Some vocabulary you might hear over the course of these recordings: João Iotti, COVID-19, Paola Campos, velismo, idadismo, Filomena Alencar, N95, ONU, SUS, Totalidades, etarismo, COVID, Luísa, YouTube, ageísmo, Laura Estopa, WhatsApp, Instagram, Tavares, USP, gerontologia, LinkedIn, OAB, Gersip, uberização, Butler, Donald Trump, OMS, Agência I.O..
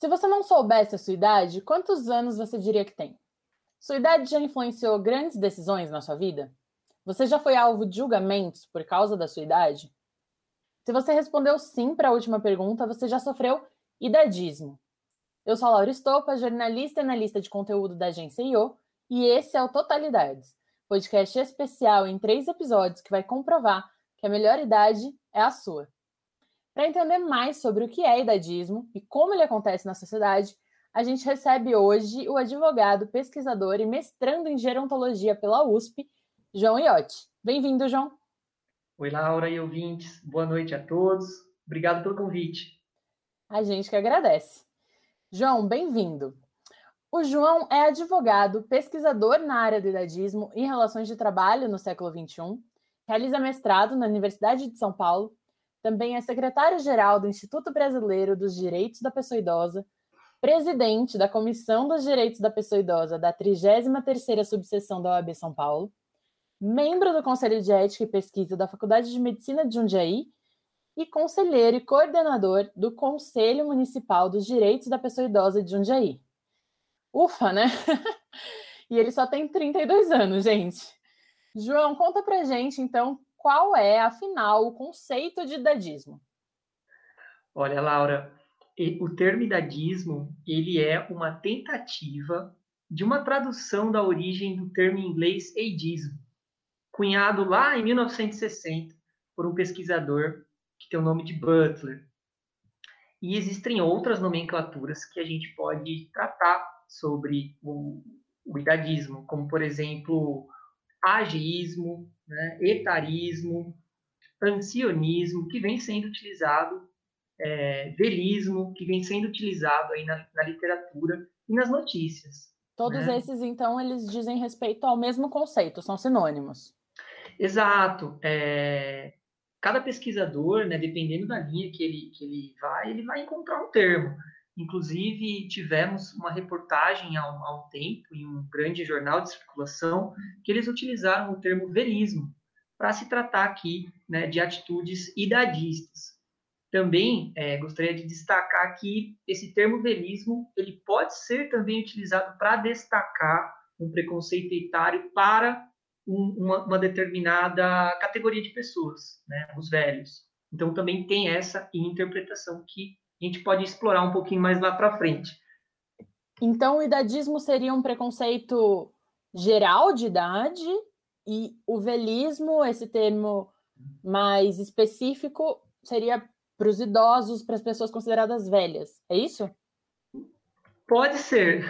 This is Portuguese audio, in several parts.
Se você não soubesse a sua idade, quantos anos você diria que tem? Sua idade já influenciou grandes decisões na sua vida? Você já foi alvo de julgamentos por causa da sua idade? Se você respondeu sim para a última pergunta, você já sofreu idadismo. Eu sou a Laura Estopa, jornalista e analista de conteúdo da Agência I.O., e esse é o Totalidades, podcast especial em 3 episódios que vai comprovar que a melhor idade é a sua. Para entender mais sobre o que é idadismo e como ele acontece na sociedade, a gente recebe hoje o advogado, pesquisador e mestrando em gerontologia pela USP, João Iotti. Bem-vindo, João. Oi, Laura e ouvintes. Boa noite a todos. Obrigado pelo convite. A gente que agradece. João, bem-vindo. O João é advogado, pesquisador na área do idadismo e relações de trabalho no século XXI, realiza mestrado na Universidade de São Paulo, também é secretário-geral do Instituto Brasileiro dos Direitos da Pessoa Idosa, presidente da Comissão dos Direitos da Pessoa Idosa da 33ª subseção da OAB São Paulo, membro do Conselho de Ética e Pesquisa da Faculdade de Medicina de Jundiaí e conselheiro e coordenador do Conselho Municipal dos Direitos da Pessoa Idosa de Jundiaí. Ufa, né? E ele só tem 32 anos, gente. João, conta pra gente, então, qual é, afinal, o conceito de idadismo? Olha, Laura, o termo idadismo, ele é uma tentativa de uma tradução da origem do termo em inglês ageism, cunhado lá em 1960 por um pesquisador que tem o nome de Butler. E existem outras nomenclaturas que a gente pode tratar sobre o idadismo, como, por exemplo, ageísmo, né, etarismo, ancionismo, que vem sendo utilizado, velismo, que vem sendo utilizado aí na literatura e nas notícias. Todos, né? Esses, então, eles dizem respeito ao mesmo conceito, são sinônimos. Exato. Cada pesquisador, né, dependendo da linha que ele vai encontrar um termo. Inclusive, tivemos uma reportagem há um tempo, em um grande jornal de circulação, que eles utilizaram o termo velismo para se tratar aqui, né, de atitudes idadistas. Também gostaria de destacar que esse termo velismo ele pode ser também utilizado para destacar um preconceito etário para uma determinada categoria de pessoas, né, os velhos. Então, também tem essa interpretação que a gente pode explorar um pouquinho mais lá para frente. Então, o idadismo seria um preconceito geral de idade e o velismo, esse termo mais específico, seria para os idosos, para as pessoas consideradas velhas. É isso? Pode ser,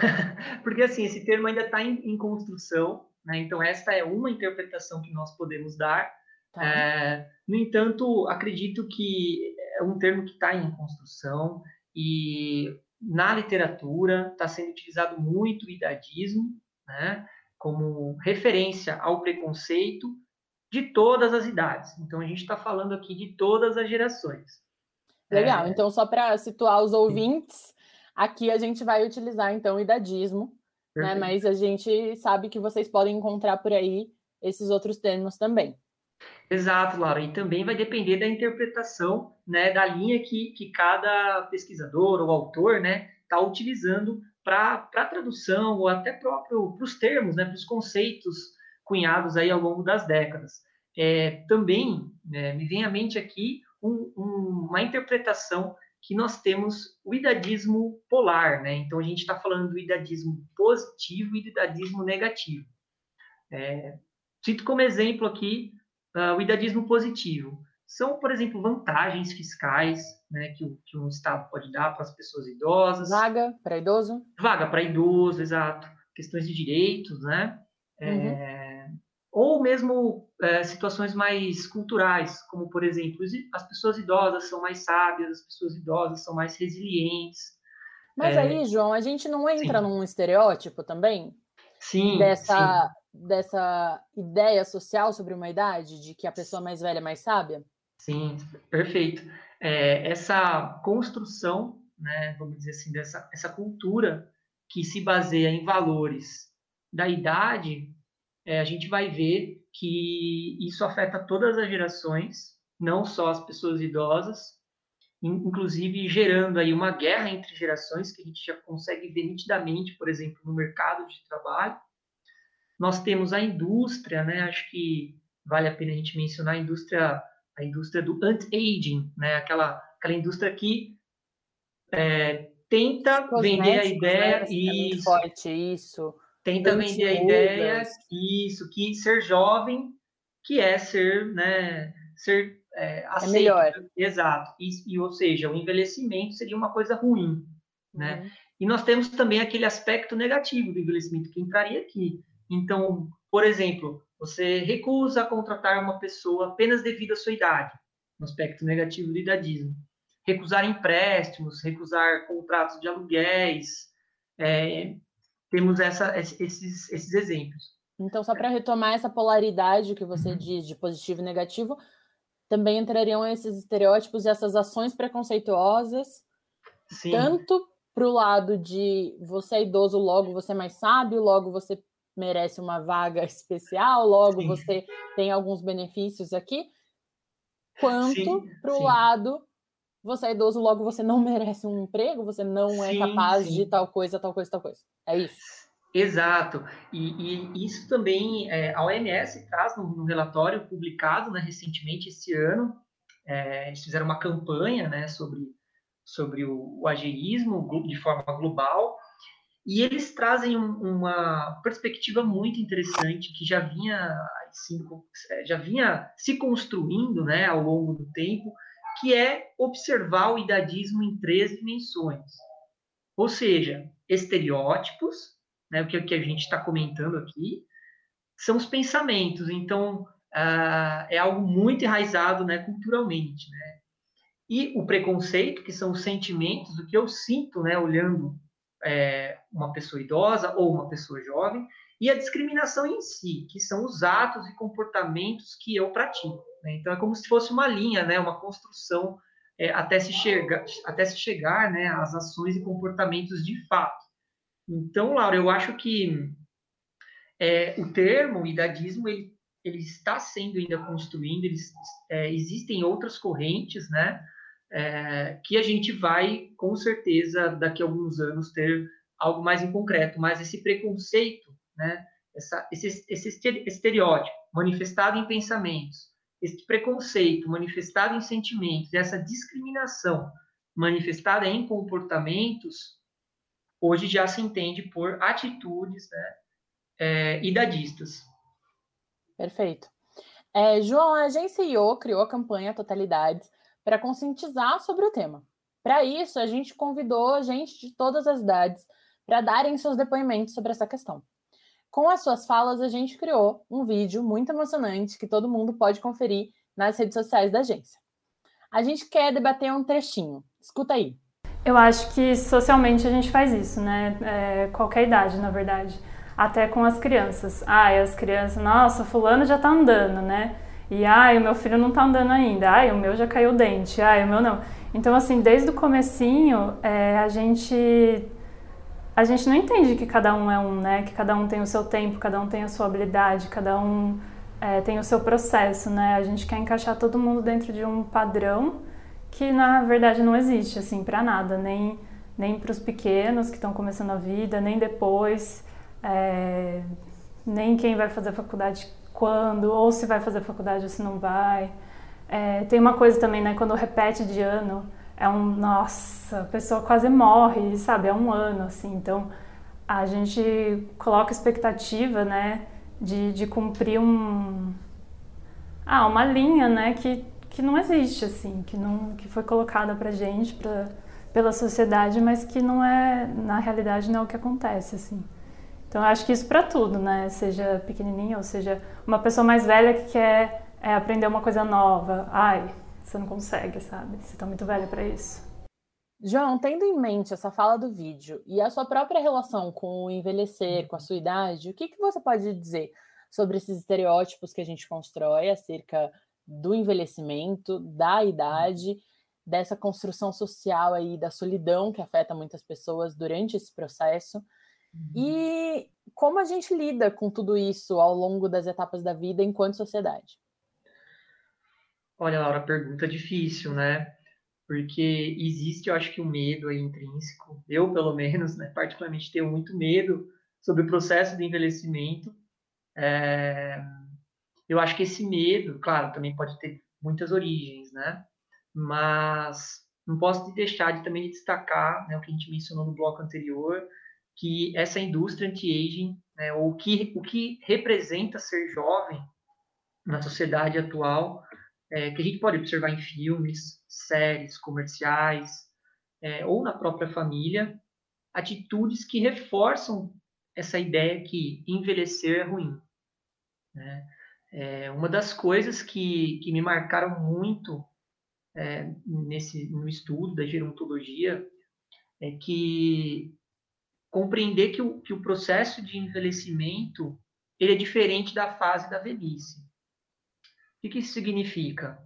porque assim, esse termo ainda está em construção, né? Então esta é uma interpretação que nós podemos dar. Tá. No entanto, acredito que é um termo que está em construção e na literatura está sendo utilizado muito o idadismo, né, como referência ao preconceito de todas as idades. Então, a gente está falando aqui de todas as gerações. Legal. Então, só para situar os ouvintes, aqui a gente vai utilizar, então, o idadismo, né, mas a gente sabe que vocês podem encontrar por aí esses outros termos também. Exato, Laura, e também vai depender da interpretação, né, da linha que cada pesquisador ou autor está utilizando para a tradução ou até próprio para os termos, né, para os conceitos cunhados aí ao longo das décadas. Também, né, me vem à mente aqui uma interpretação que nós temos o idadismo polar, né? Então a gente está falando do idadismo positivo e do idadismo negativo. Cito como exemplo aqui o idadismo positivo. São, por exemplo, vantagens fiscais, né, que um Estado pode dar para as pessoas idosas. Vaga para idoso. Vaga para idoso, exato. Questões de direitos, né? Ou mesmo situações mais culturais, como, por exemplo, as pessoas idosas são mais sábias, as pessoas idosas são mais resilientes. Mas aí, João, a gente não entra, sim, num estereótipo também? Sim, dessa... sim. Dessa ideia social sobre uma idade, de que a pessoa mais velha é mais sábia? Sim, perfeito. Essa construção, né, vamos dizer assim, essa cultura que se baseia em valores da idade, a gente vai ver que isso afeta todas as gerações, não só as pessoas idosas, inclusive gerando aí uma guerra entre gerações que a gente já consegue ver nitidamente, por exemplo, no mercado de trabalho. Nós temos a indústria, né? Acho que vale a pena a gente mencionar a indústria do anti-aging, né? Aquela indústria que tenta vender a ideia, né? Muito forte isso. Tenta vender a ideia, isso, que ser jovem, que é ser, né? Ser aceito. É melhor. Exato. E, ou seja, o envelhecimento seria uma coisa ruim, né? Uhum. E nós temos também aquele aspecto negativo do envelhecimento que entraria aqui. Então, por exemplo, você recusa contratar uma pessoa apenas devido à sua idade, no aspecto negativo do idadismo. Recusar empréstimos, recusar contratos de aluguéis, temos esses exemplos. Então, só para retomar essa polaridade que você diz de positivo e negativo, também entrariam esses estereótipos e essas ações preconceituosas, sim, tanto para o lado de você é idoso, logo você é mais sábio, logo você merece uma vaga especial, logo, sim, você tem alguns benefícios aqui, quanto para o lado, você é idoso, logo você não merece um emprego, você não é capaz de tal coisa, tal coisa, tal coisa. É isso. Exato. E isso também, a OMS traz num relatório publicado, né, recentemente, esse ano, eles fizeram uma campanha, né, sobre o ageísmo de forma global. E eles trazem uma perspectiva muito interessante que já vinha se construindo, né, ao longo do tempo, que é observar o idadismo em 3 dimensões. Ou seja, estereótipos, né, o que a gente está comentando aqui, são os pensamentos. Então, é algo muito enraizado, né, culturalmente. Né? E o preconceito, que são os sentimentos, do que eu sinto, né, olhando uma pessoa idosa ou uma pessoa jovem, e a discriminação em si, que são os atos e comportamentos que eu pratico, né? Então, é como se fosse uma linha, né? Uma construção até se chegar, né, às ações e comportamentos de fato. Então, Laura, eu acho que o termo idadismo, ele está sendo ainda construindo, existem outras correntes, né? Que a gente vai, com certeza, daqui a alguns anos, ter algo mais em concreto, mas esse preconceito, né, esse estereótipo manifestado em pensamentos, esse preconceito manifestado em sentimentos, essa discriminação manifestada em comportamentos, hoje já se entende por atitudes, né, idadistas. Perfeito. João, a agência I.O. criou a campanha Totalidades para conscientizar sobre o tema. Para isso, a gente convidou gente de todas as idades para darem seus depoimentos sobre essa questão. Com as suas falas, a gente criou um vídeo muito emocionante que todo mundo pode conferir nas redes sociais da agência. A gente quer debater um trechinho. Escuta aí. Eu acho que socialmente a gente faz isso, né? Qualquer idade, na verdade. Até com as crianças. Ai, as crianças, nossa, fulano já tá andando, né? E, ai, o meu filho não tá andando ainda, ai, o meu já caiu o dente, ai, o meu não. Então, assim, desde o comecinho, a gente não entende que cada um é um, né? Que cada um tem o seu tempo, cada um tem a sua habilidade, cada um tem o seu processo, né? A gente quer encaixar todo mundo dentro de um padrão que, na verdade, não existe, assim, pra nada. Nem pros pequenos que estão começando a vida, nem depois, nem quem vai fazer faculdade quando, ou se vai fazer faculdade ou se não vai. Tem uma coisa também, né, quando repete de ano, nossa, a pessoa quase morre, sabe, é um ano, assim, então a gente coloca expectativa, né, de cumprir uma linha, né, que não existe, assim, que foi colocada pra gente, pela sociedade, mas que não é, na realidade, não é o que acontece, assim. Então, eu acho que isso para tudo, né? Seja pequenininho, ou seja, uma pessoa mais velha que quer aprender uma coisa nova. Ai, você não consegue, sabe? Você tá muito velha para isso. João, tendo em mente essa fala do vídeo e a sua própria relação com o envelhecer, com a sua idade, o que você pode dizer sobre esses estereótipos que a gente constrói acerca do envelhecimento, da idade, dessa construção social aí, da solidão que afeta muitas pessoas durante esse processo? E como a gente lida com tudo isso ao longo das etapas da vida enquanto sociedade? Olha, Laura, pergunta difícil, né? porque existe, eu acho que, um medo aí intrínseco, eu pelo menos, né, particularmente tenho muito medo sobre o processo de envelhecimento. Eu acho que esse medo, claro, também pode ter muitas origens, né? Mas não posso deixar de também destacar, né, o que a gente mencionou no bloco anterior, que essa indústria anti-aging, né, ou o que representa ser jovem na sociedade atual, que a gente pode observar em filmes, séries, comerciais, ou na própria família, atitudes que reforçam essa ideia que envelhecer é ruim, né? Uma das coisas que me marcaram muito no estudo da gerontologia é que compreender que o processo de envelhecimento ele é diferente da fase da velhice. O que isso significa?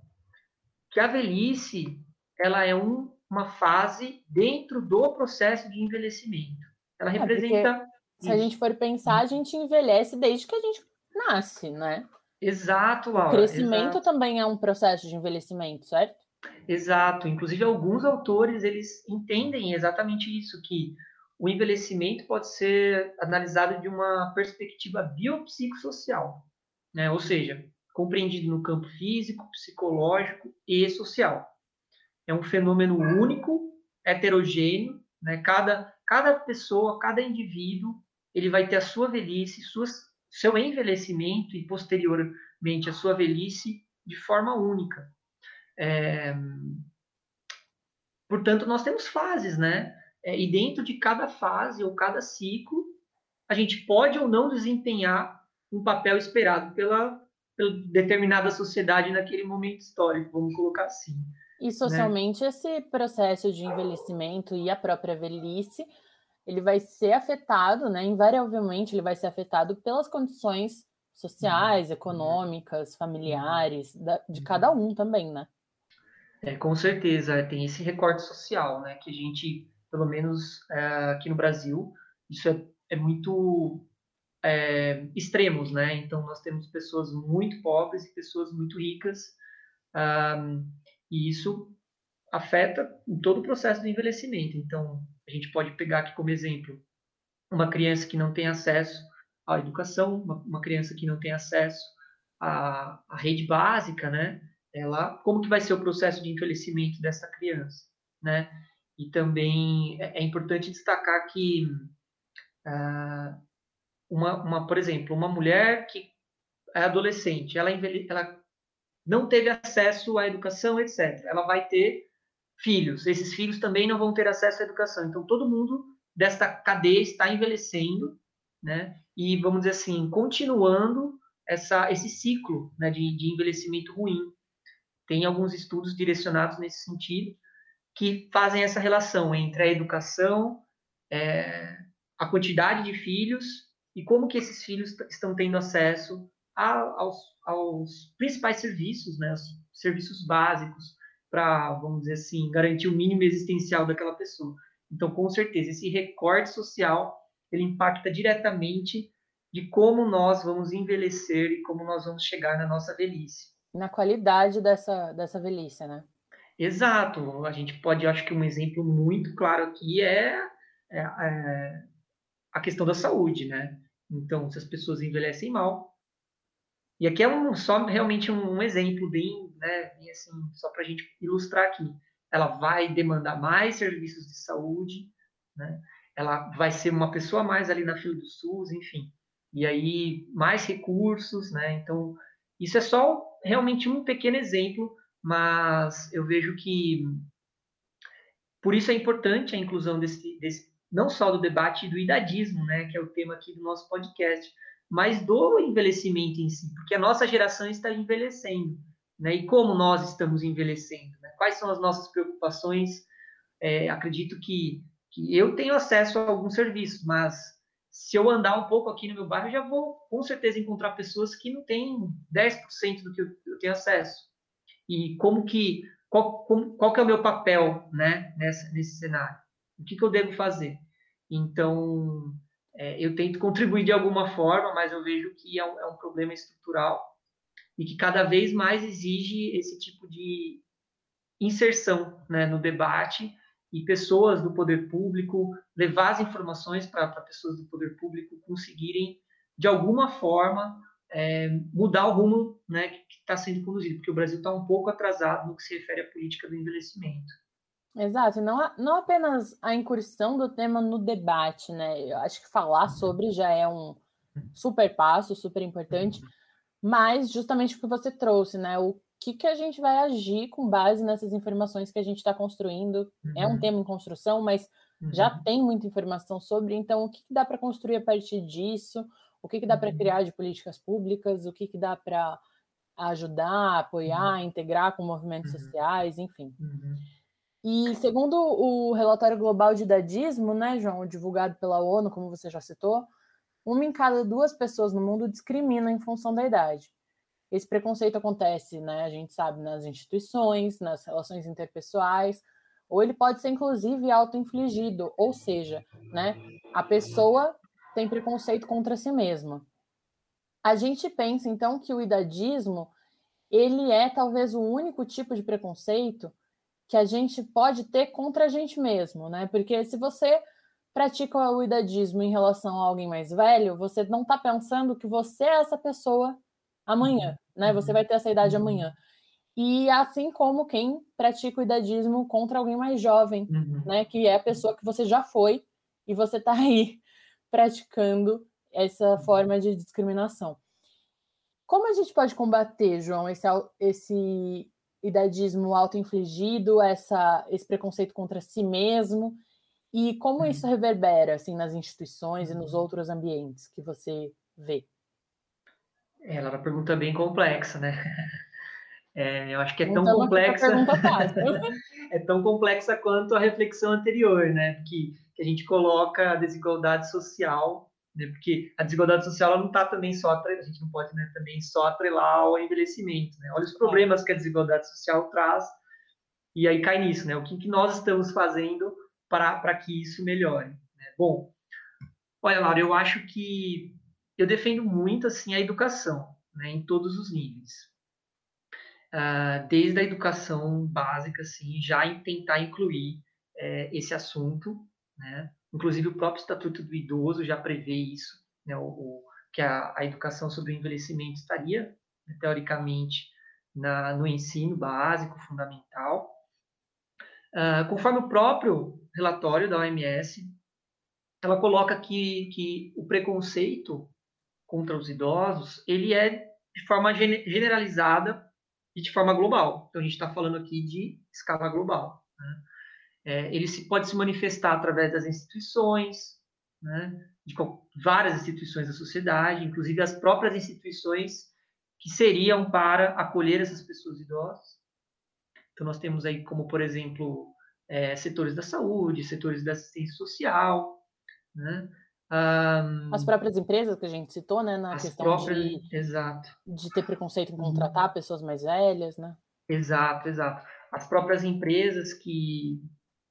Que a velhice ela é uma fase dentro do processo de envelhecimento. Ela representa... Porque, se a gente for pensar, a gente envelhece desde que a gente nasce, né? Exato, Laura. O crescimento também é um processo de envelhecimento, certo? Exato. Inclusive, alguns autores eles entendem exatamente isso, que o envelhecimento pode ser analisado de uma perspectiva biopsicossocial, né? Ou seja, compreendido no campo físico, psicológico e social. É um fenômeno único, heterogêneo, né? Cada pessoa, cada indivíduo, ele vai ter a sua velhice, seu envelhecimento e, posteriormente, a sua velhice de forma única. Portanto, nós temos fases, né? E dentro de cada fase ou cada ciclo, a gente pode ou não desempenhar um papel esperado pela determinada sociedade naquele momento histórico, vamos colocar assim. E socialmente, né? Esse processo de envelhecimento e a própria velhice, ele vai ser afetado, né? Invariavelmente, ele vai ser afetado pelas condições sociais, econômicas, familiares, de cada um também, né? Com certeza, tem esse recorte social, né? Que a gente, pelo menos aqui no Brasil, isso é muito... extremos, né? Então, nós temos pessoas muito pobres e pessoas muito ricas, e isso afeta todo o processo do envelhecimento. Então, a gente pode pegar aqui como exemplo uma criança que não tem acesso à educação, uma criança que não tem acesso à rede básica, né? Como que vai ser o processo de envelhecimento dessa criança, né? E também é importante destacar que por exemplo, uma mulher que é adolescente, ela não teve acesso à educação, etc. Ela vai ter filhos. Esses filhos também não vão ter acesso à educação. Então, todo mundo desta cadeia está envelhecendo, né? E, vamos dizer assim, continuando esse ciclo, né, de envelhecimento ruim. Tem alguns estudos direcionados nesse sentido que fazem essa relação entre a educação, a quantidade de filhos... E como que esses filhos estão tendo acesso aos principais serviços, né, aos serviços básicos, para, vamos dizer assim, garantir o mínimo existencial daquela pessoa. Então, com certeza, esse recorte social, ele impacta diretamente de como nós vamos envelhecer e como nós vamos chegar na nossa velhice. Na qualidade dessa velhice, né? Exato. A gente pode, acho que um exemplo muito claro aqui é a questão da saúde, né? Então, se as pessoas envelhecem mal. E aqui é só realmente um exemplo bem, né, bem assim, só para a gente ilustrar aqui. Ela vai demandar mais serviços de saúde, né? Ela vai ser uma pessoa mais ali na fila do SUS, enfim. E aí, mais recursos, né? Então, isso é só realmente um pequeno exemplo, mas eu vejo que por isso é importante a inclusão desse não só do debate do idadismo, né, que é o tema aqui do nosso podcast, mas do envelhecimento em si, porque a nossa geração está envelhecendo, né, e como nós estamos envelhecendo, né, quais são as nossas preocupações. Acredito que eu tenho acesso a alguns serviços, mas se eu andar um pouco aqui no meu bairro, eu já vou com certeza encontrar pessoas que não têm 10% do que eu tenho acesso. E qual que é o meu papel, né, nesse cenário? O que eu devo fazer? Então, eu tento contribuir de alguma forma, mas eu vejo que é um problema estrutural e que cada vez mais exige esse tipo de inserção, né, no debate, e pessoas do poder público, levar as informações para pessoas do poder público conseguirem, de alguma forma, mudar o rumo, né, que está sendo conduzido, porque o Brasil está um pouco atrasado no que se refere à política do envelhecimento. Exato, não apenas a incursão do tema no debate, né? Eu acho que falar sobre já é um super passo, super importante, mas justamente o que você trouxe, né? O que a gente vai agir com base nessas informações que a gente está construindo? É um tema em construção, mas já tem muita informação sobre, então o que dá para construir a partir disso? O que dá para criar de políticas públicas? O que dá para ajudar, apoiar, integrar com movimentos sociais, enfim... E segundo o relatório global de idadismo, né, João, divulgado pela ONU, como você já citou, 1 em cada 2 pessoas no mundo discrimina em função da idade. Esse preconceito acontece, né, a gente sabe, nas instituições, nas relações interpessoais, ou ele pode ser, inclusive, autoinfligido, ou seja, né, a pessoa tem preconceito contra si mesma. A gente pensa, então, que o idadismo, ele é talvez o único tipo de preconceito que a gente pode ter contra a gente mesmo, né? Porque se você pratica o idadismo em relação a alguém mais velho, você não está pensando que você é essa pessoa amanhã, né? Você vai ter essa idade amanhã. E assim como quem pratica o idadismo contra alguém mais jovem, né? Que é a pessoa que você já foi e você está aí praticando essa forma de discriminação. Como a gente pode combater, João, esse idadismo autoinfligido, esse preconceito contra si mesmo, e como isso reverbera assim, nas instituições e nos outros ambientes que você vê? Ela é uma pergunta bem complexa, né? Eu acho que é tão complexa... é tão complexa quanto a reflexão anterior, né? Que a gente coloca a desigualdade social, né? Porque a desigualdade social ela não está também só, a gente não pode, né, também só atrelar ao envelhecimento, né? Olha os problemas que a desigualdade social traz e aí cai nisso, né? O que nós estamos fazendo para que isso melhore, né? Bom, olha, Laura, eu acho que eu defendo muito assim a educação, né, em todos os níveis, desde a educação básica, assim, já em tentar incluir esse assunto, né? Inclusive, o próprio Estatuto do Idoso já prevê isso, né, que a educação sobre o envelhecimento estaria, né, teoricamente, no ensino básico, fundamental. Conforme o próprio relatório da OMS, ela coloca que o preconceito contra os idosos, ele é de forma generalizada e de forma global. Então, a gente está falando aqui de escala global, né? Ele pode se manifestar através das instituições, né, de várias instituições da sociedade, inclusive as próprias instituições que seriam para acolher essas pessoas idosas. Então, nós temos aí como, por exemplo, setores da saúde, setores da assistência social, né? As próprias empresas que a gente citou, né, na questão de ter preconceito em contratar pessoas mais velhas, né? Exato, exato. As próprias empresas que...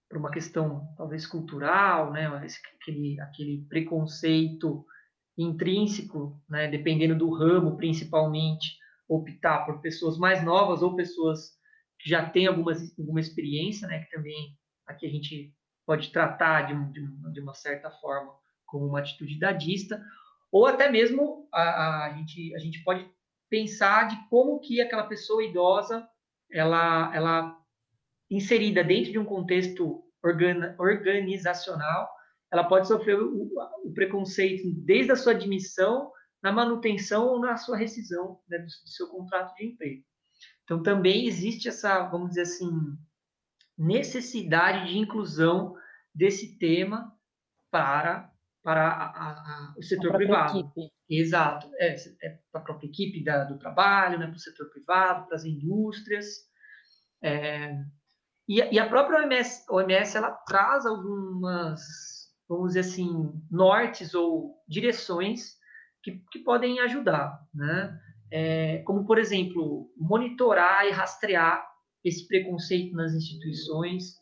por uma questão, talvez, cultural, né, aquele preconceito intrínseco, né, dependendo do ramo, principalmente, optar por pessoas mais novas ou pessoas que já têm alguma experiência, né, que também aqui a gente pode tratar de uma certa forma como uma atitude dadista, ou até mesmo a gente pode pensar de como que aquela pessoa idosa, ela inserida dentro de um contexto organizacional, ela pode sofrer o preconceito desde a sua admissão, na manutenção ou na sua rescisão, né, do seu contrato de emprego. Então, também existe essa, vamos dizer assim, necessidade de inclusão desse tema para o setor privado. Equipe. Exato. Para a própria equipe do trabalho, né, para o setor privado, para as indústrias. E a própria OMS ela traz algumas, vamos dizer assim, nortes ou direções que podem ajudar, né? Como, por exemplo, monitorar e rastrear esse preconceito nas instituições,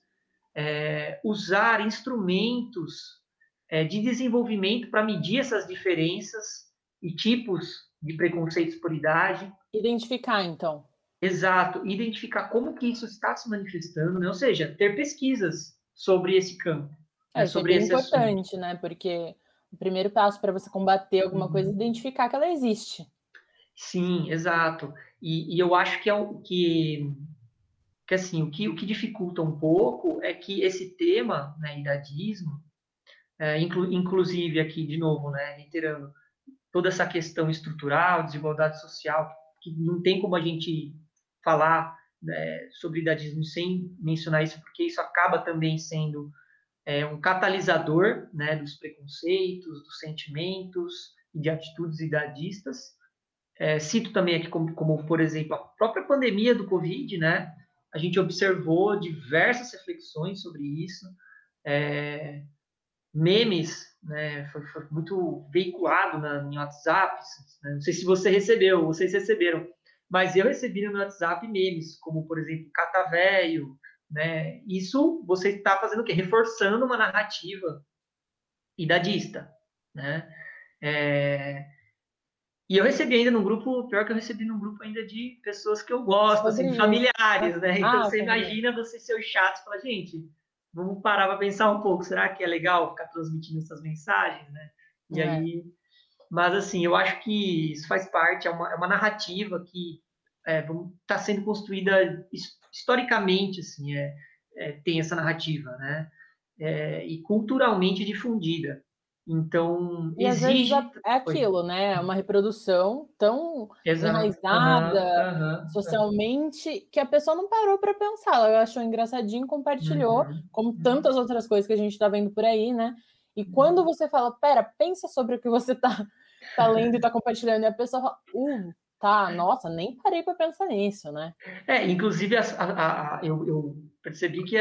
usar instrumentos de desenvolvimento para medir essas diferenças e tipos de preconceitos por idade. Identificar, então. Exato, identificar como que isso está se manifestando, né? Ou seja, ter pesquisas sobre esse campo. É, né? Sobre esse importante, assunto. Né? Porque o primeiro passo para você combater alguma coisa é identificar que ela existe. Sim, exato. E eu acho que é o que assim, o que dificulta um pouco é que esse tema, né, idadismo, inclusive aqui de novo, né, reiterando toda essa questão estrutural, desigualdade social, que não tem como a gente falar, né, sobre idadismo sem mencionar isso, porque isso acaba também sendo um catalisador, né, dos preconceitos, dos sentimentos e de atitudes idadistas. Cito também aqui como, por exemplo, a própria pandemia do COVID, né, a gente observou diversas reflexões sobre isso, memes, né, foi muito veiculado em WhatsApp, né, não sei se você recebeu, vocês receberam, mas eu recebi no WhatsApp memes, como, por exemplo, catavéio, né, isso você está fazendo o quê? Reforçando uma narrativa idadista, né, e eu recebi ainda num grupo, pior que eu recebi num grupo ainda de pessoas que eu gosto, assim, familiares, né, então você imagina você ser chato e falar, gente... Vamos parar para pensar um pouco, será que é legal ficar transmitindo essas mensagens, né? E aí, mas assim, eu acho que isso faz parte, é uma narrativa que está sendo construída historicamente, assim, tem essa narrativa, né? E culturalmente difundida. Então, e exige... às vezes é aquilo, né? Uma reprodução tão enraizada socialmente que a pessoa não parou para pensar. Ela achou engraçadinho, compartilhou, como tantas outras coisas que a gente está vendo por aí, né? E quando você fala, pensa sobre o que você tá lendo e tá compartilhando, e a pessoa fala, nossa, nem parei para pensar nisso, né? Inclusive, eu percebi que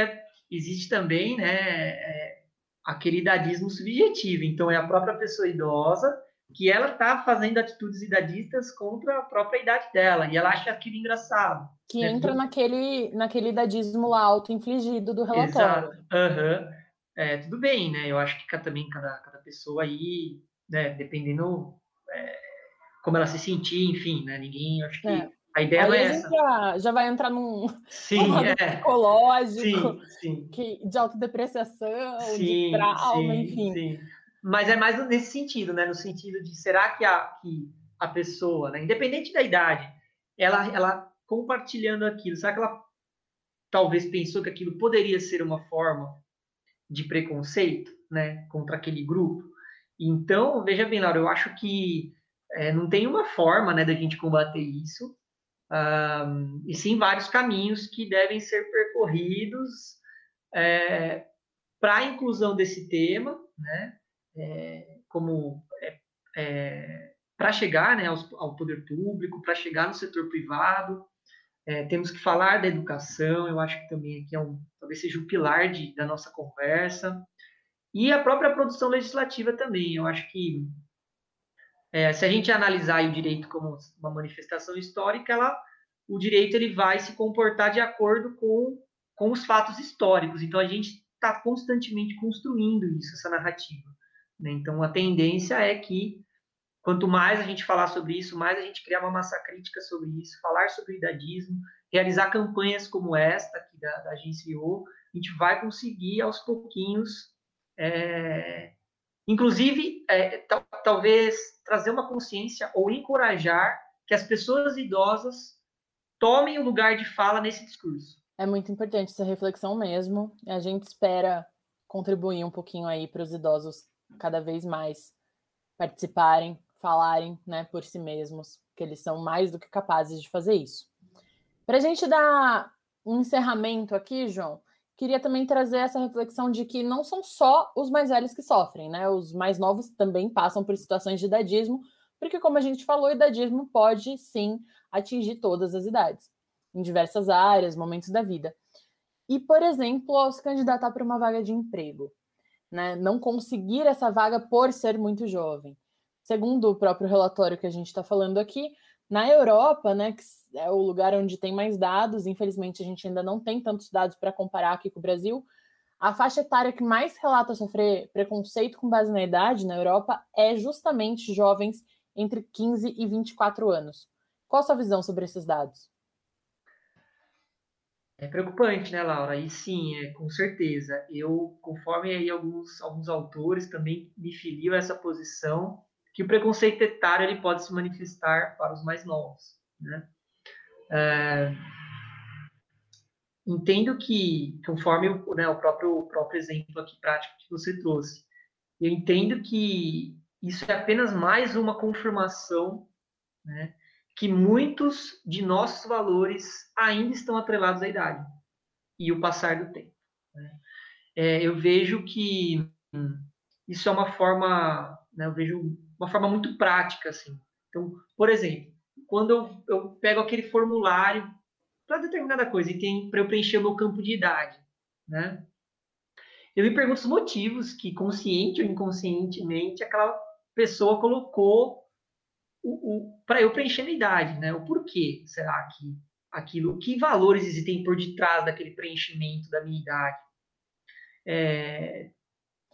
existe também, né... aquele idadismo subjetivo, então é a própria pessoa idosa que ela está fazendo atitudes idadistas contra a própria idade dela, e ela acha aquilo engraçado. Que entra naquele idadismo lá auto-infligido do relatório. Exato, tudo bem, né, eu acho que também cada pessoa aí, né, dependendo como ela se sentir, enfim, né, ninguém, acho que... A ideia não é essa. Já vai entrar num lado psicológico, sim. De autodepreciação, de trauma, enfim. Sim. Mas é mais nesse sentido, né? No sentido de, será que a pessoa, né, independente da idade, ela compartilhando aquilo, será que ela talvez pensou que aquilo poderia ser uma forma de preconceito, né, contra aquele grupo? Então, veja bem, Laura, eu acho que não tem uma forma, né, da gente combater isso, e sim vários caminhos que devem ser percorridos para a inclusão desse tema, né? Para chegar, né, ao poder público, para chegar no setor privado. Temos que falar da educação, eu acho que também aqui talvez seja o pilar da nossa conversa. E a própria produção legislativa também, eu acho que se a gente analisar o direito como uma manifestação histórica, o direito ele vai se comportar de acordo com os fatos históricos. Então, a gente está constantemente construindo isso, essa narrativa, né? Então, a tendência é que, quanto mais a gente falar sobre isso, mais a gente criar uma massa crítica sobre isso, falar sobre o idadismo, realizar campanhas como esta, aqui da Agência I.O., a gente vai conseguir, aos pouquinhos... Inclusive, talvez trazer uma consciência ou encorajar que as pessoas idosas tomem o lugar de fala nesse discurso. É muito importante essa reflexão mesmo. A gente espera contribuir um pouquinho aí para os idosos cada vez mais participarem, falarem, né, por si mesmos, que eles são mais do que capazes de fazer isso. Para a gente dar um encerramento aqui, João, queria também trazer essa reflexão de que não são só os mais velhos que sofrem, né? Os mais novos também passam por situações de idadismo, porque, como a gente falou, o idadismo pode, sim, atingir todas as idades, em diversas áreas, momentos da vida. E, por exemplo, ao se candidatar para uma vaga de emprego, né? Não conseguir essa vaga por ser muito jovem. Segundo o próprio relatório que a gente está falando aqui, na Europa, né, que é o lugar onde tem mais dados, infelizmente a gente ainda não tem tantos dados para comparar aqui com o Brasil, a faixa etária que mais relata sofrer preconceito com base na idade na Europa é justamente jovens entre 15 e 24 anos. Qual a sua visão sobre esses dados? É preocupante, né, Laura? E sim, com certeza. Eu, conforme aí alguns autores, também me filio a essa posição que o preconceito etário ele pode se manifestar para os mais novos, né? Entendo que, conforme o próprio exemplo aqui prático que você trouxe, eu entendo que isso é apenas mais uma confirmação, né, que muitos de nossos valores ainda estão atrelados à idade e o passar do tempo, né? Eu vejo que isso é uma forma, né, eu vejo uma forma muito prática, assim. Então, por exemplo, quando eu pego aquele formulário para determinada coisa e tem para eu preencher o meu campo de idade, né? Eu me pergunto os motivos que, consciente ou inconscientemente, aquela pessoa colocou para eu preencher minha idade, né? O porquê será que aquilo, que valores existem por detrás daquele preenchimento da minha idade?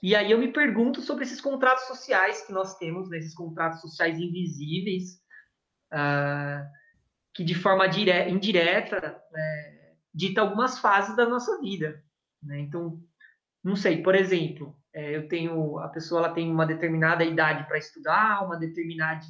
E aí eu me pergunto sobre esses contratos sociais que nós temos, né? Esses contratos sociais invisíveis, que de forma indireta, né, dita algumas fases da nossa vida, né? Então, não sei, por exemplo, a pessoa tem uma determinada idade para estudar, uma determinada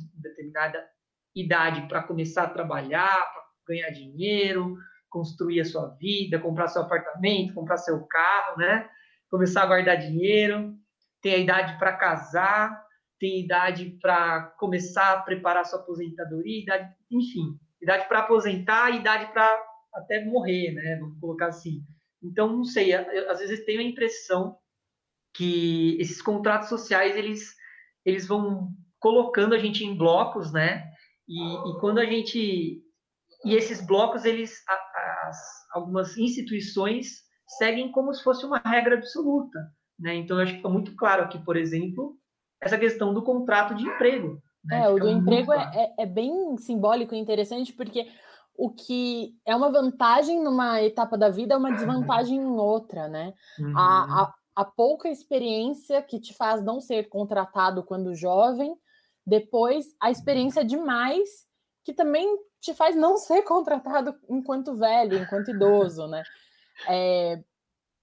idade para começar a trabalhar, para ganhar dinheiro, construir a sua vida, comprar seu apartamento, comprar seu carro, né? Começar a guardar dinheiro, tem a idade para casar, tem a idade para começar a preparar sua aposentadoria, idade, enfim, idade para aposentar, idade para até morrer, né? Vamos colocar assim. Então, não sei, às vezes tenho a impressão que esses contratos sociais, eles vão colocando a gente em blocos, né? E quando a gente... E esses blocos, algumas instituições seguem como se fosse uma regra absoluta, né? Então, eu acho que fica muito claro aqui, por exemplo, essa questão do contrato de emprego, né? O do emprego claro. É bem simbólico e interessante, porque... O que é uma vantagem numa etapa da vida é uma desvantagem em outra, né? Uhum. A pouca experiência que te faz não ser contratado quando jovem, depois a experiência demais que também te faz não ser contratado enquanto velho, enquanto idoso, né?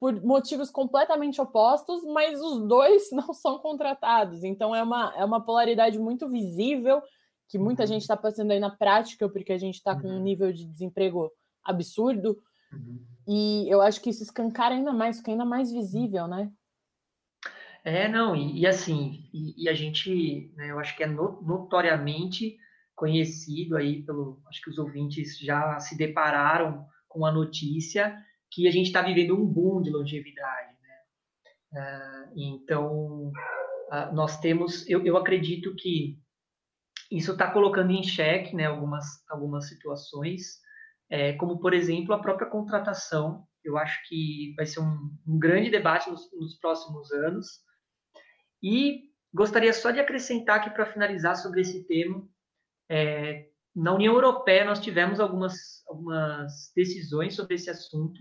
Por motivos completamente opostos, mas os dois não são contratados. Então é uma polaridade muito visível, que muita gente está passando aí na prática, porque a gente está com um nível de desemprego absurdo, e eu acho que isso escancara ainda mais, fica ainda mais visível, né? E a gente, né, eu acho que é notoriamente conhecido aí acho que os ouvintes já se depararam com a notícia que a gente está vivendo um boom de longevidade, né? Então, nós temos, eu acredito que isso está colocando em xeque, né, algumas situações, como, por exemplo, a própria contratação. Eu acho que vai ser um grande debate nos próximos anos. E gostaria só de acrescentar aqui, para finalizar sobre esse tema, na União Europeia nós tivemos algumas decisões sobre esse assunto,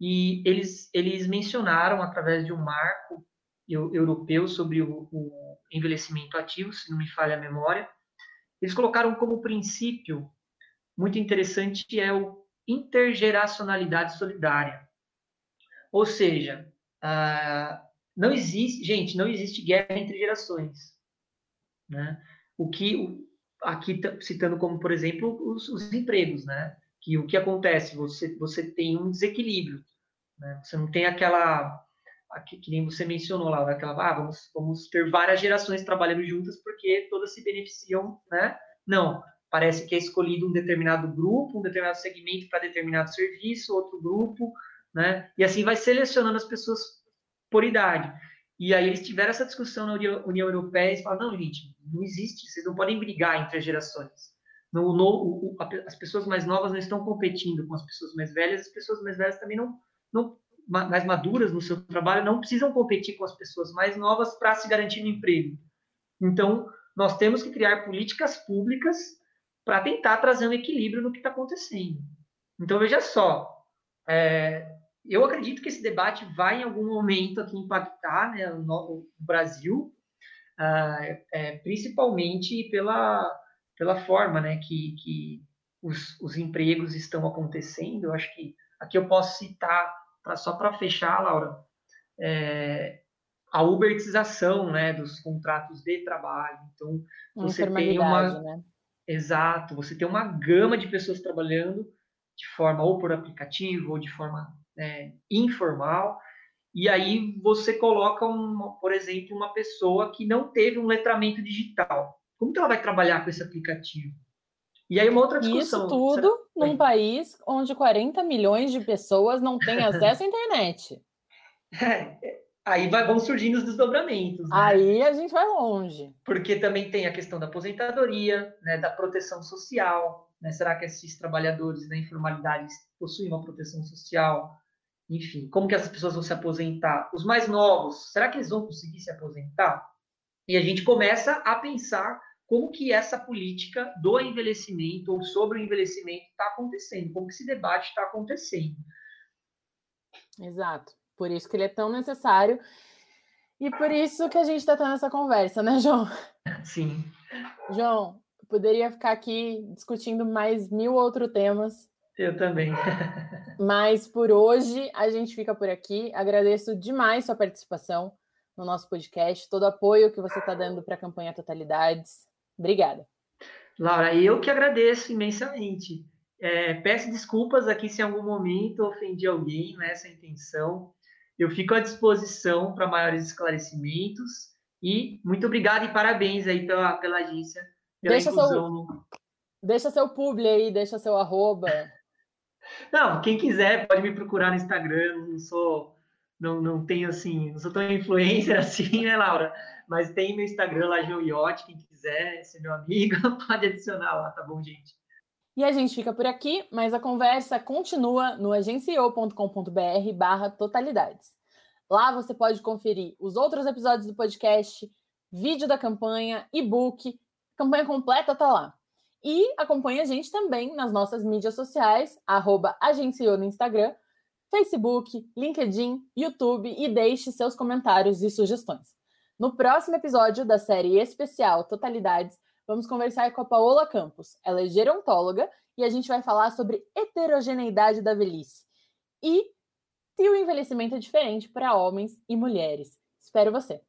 e eles mencionaram, através de um marco europeu sobre o envelhecimento ativo, se não me falha a memória. Eles colocaram como princípio muito interessante que é o intergeracionalidade solidária. Ou seja, não existe guerra entre gerações, né? Aqui citando como, por exemplo, os empregos, né? Que o que acontece? Você tem um desequilíbrio, né? Você não tem aquela... que nem você mencionou, Laura, vamos ter várias gerações trabalhando juntas porque todas se beneficiam, né? Não, parece que é escolhido um determinado grupo, um determinado segmento para determinado serviço, outro grupo, né? E assim vai selecionando as pessoas por idade. E aí eles tiveram essa discussão na União Europeia e falaram, não, gente, não existe, vocês não podem brigar entre as gerações. As pessoas mais novas não estão competindo com as pessoas mais velhas, as pessoas mais velhas também não mais maduras no seu trabalho, não precisam competir com as pessoas mais novas para se garantir um emprego. Então, nós temos que criar políticas públicas para tentar trazer um equilíbrio no que está acontecendo. Então, veja só, eu acredito que esse debate vai, em algum momento, aqui impactar, né, o Brasil, principalmente pela forma, né, que os empregos estão acontecendo. Eu acho que Aqui eu posso citar, só para fechar, Laura, a uberização, né, dos contratos de trabalho. Então, você tem uma... né? Exato, você tem uma gama de pessoas trabalhando de forma ou por aplicativo ou de forma informal, e aí você coloca, por exemplo, uma pessoa que não teve um letramento digital. Como que ela vai trabalhar com esse aplicativo? E aí uma outra discussão. Isso tudo num país onde 40 milhões de pessoas não têm acesso à internet. Aí vão surgindo os desdobramentos. Né? Aí a gente vai longe. Porque também tem a questão da aposentadoria, né, da proteção social. Né? Será que esses trabalhadores da informalidade possuem uma proteção social? Enfim, como que essas pessoas vão se aposentar? Os mais novos, será que eles vão conseguir se aposentar? E a gente começa a pensar como que essa política do envelhecimento ou sobre o envelhecimento está acontecendo, como que esse debate está acontecendo. Exato. Por isso que ele é tão necessário e por isso que a gente está tendo essa conversa, né, João? Sim. João, poderia ficar aqui discutindo mais 1000 outros temas. Eu também. Mas por hoje a gente fica por aqui. Agradeço demais sua participação no nosso podcast, todo o apoio que você está dando para a campanha Totalidades. Obrigada. Laura, eu que agradeço imensamente. Peço desculpas aqui se em algum momento ofendi alguém nessa intenção. Eu fico à disposição para maiores esclarecimentos e muito obrigado e parabéns aí pela agência, pela inclusão. Deixa seu publi aí, deixa seu arroba. Não, quem quiser pode me procurar no Instagram, não sou tão influencer assim, né, Laura? Mas tem meu Instagram lá, João Iotti, quem quiser ser meu amigo, pode adicionar lá, tá bom, gente? E a gente fica por aqui, mas a conversa continua no agenciao.com.br/totalidades. Lá você pode conferir os outros episódios do podcast, vídeo da campanha, e-book, a campanha completa tá lá. E acompanha a gente também nas nossas mídias sociais, @agenciao no Instagram, Facebook, LinkedIn, YouTube, e deixe seus comentários e sugestões. No próximo episódio da série especial Totalidades, vamos conversar com a Paola Campos. Ela é gerontóloga e a gente vai falar sobre heterogeneidade da velhice e se o envelhecimento é diferente para homens e mulheres. Espero você!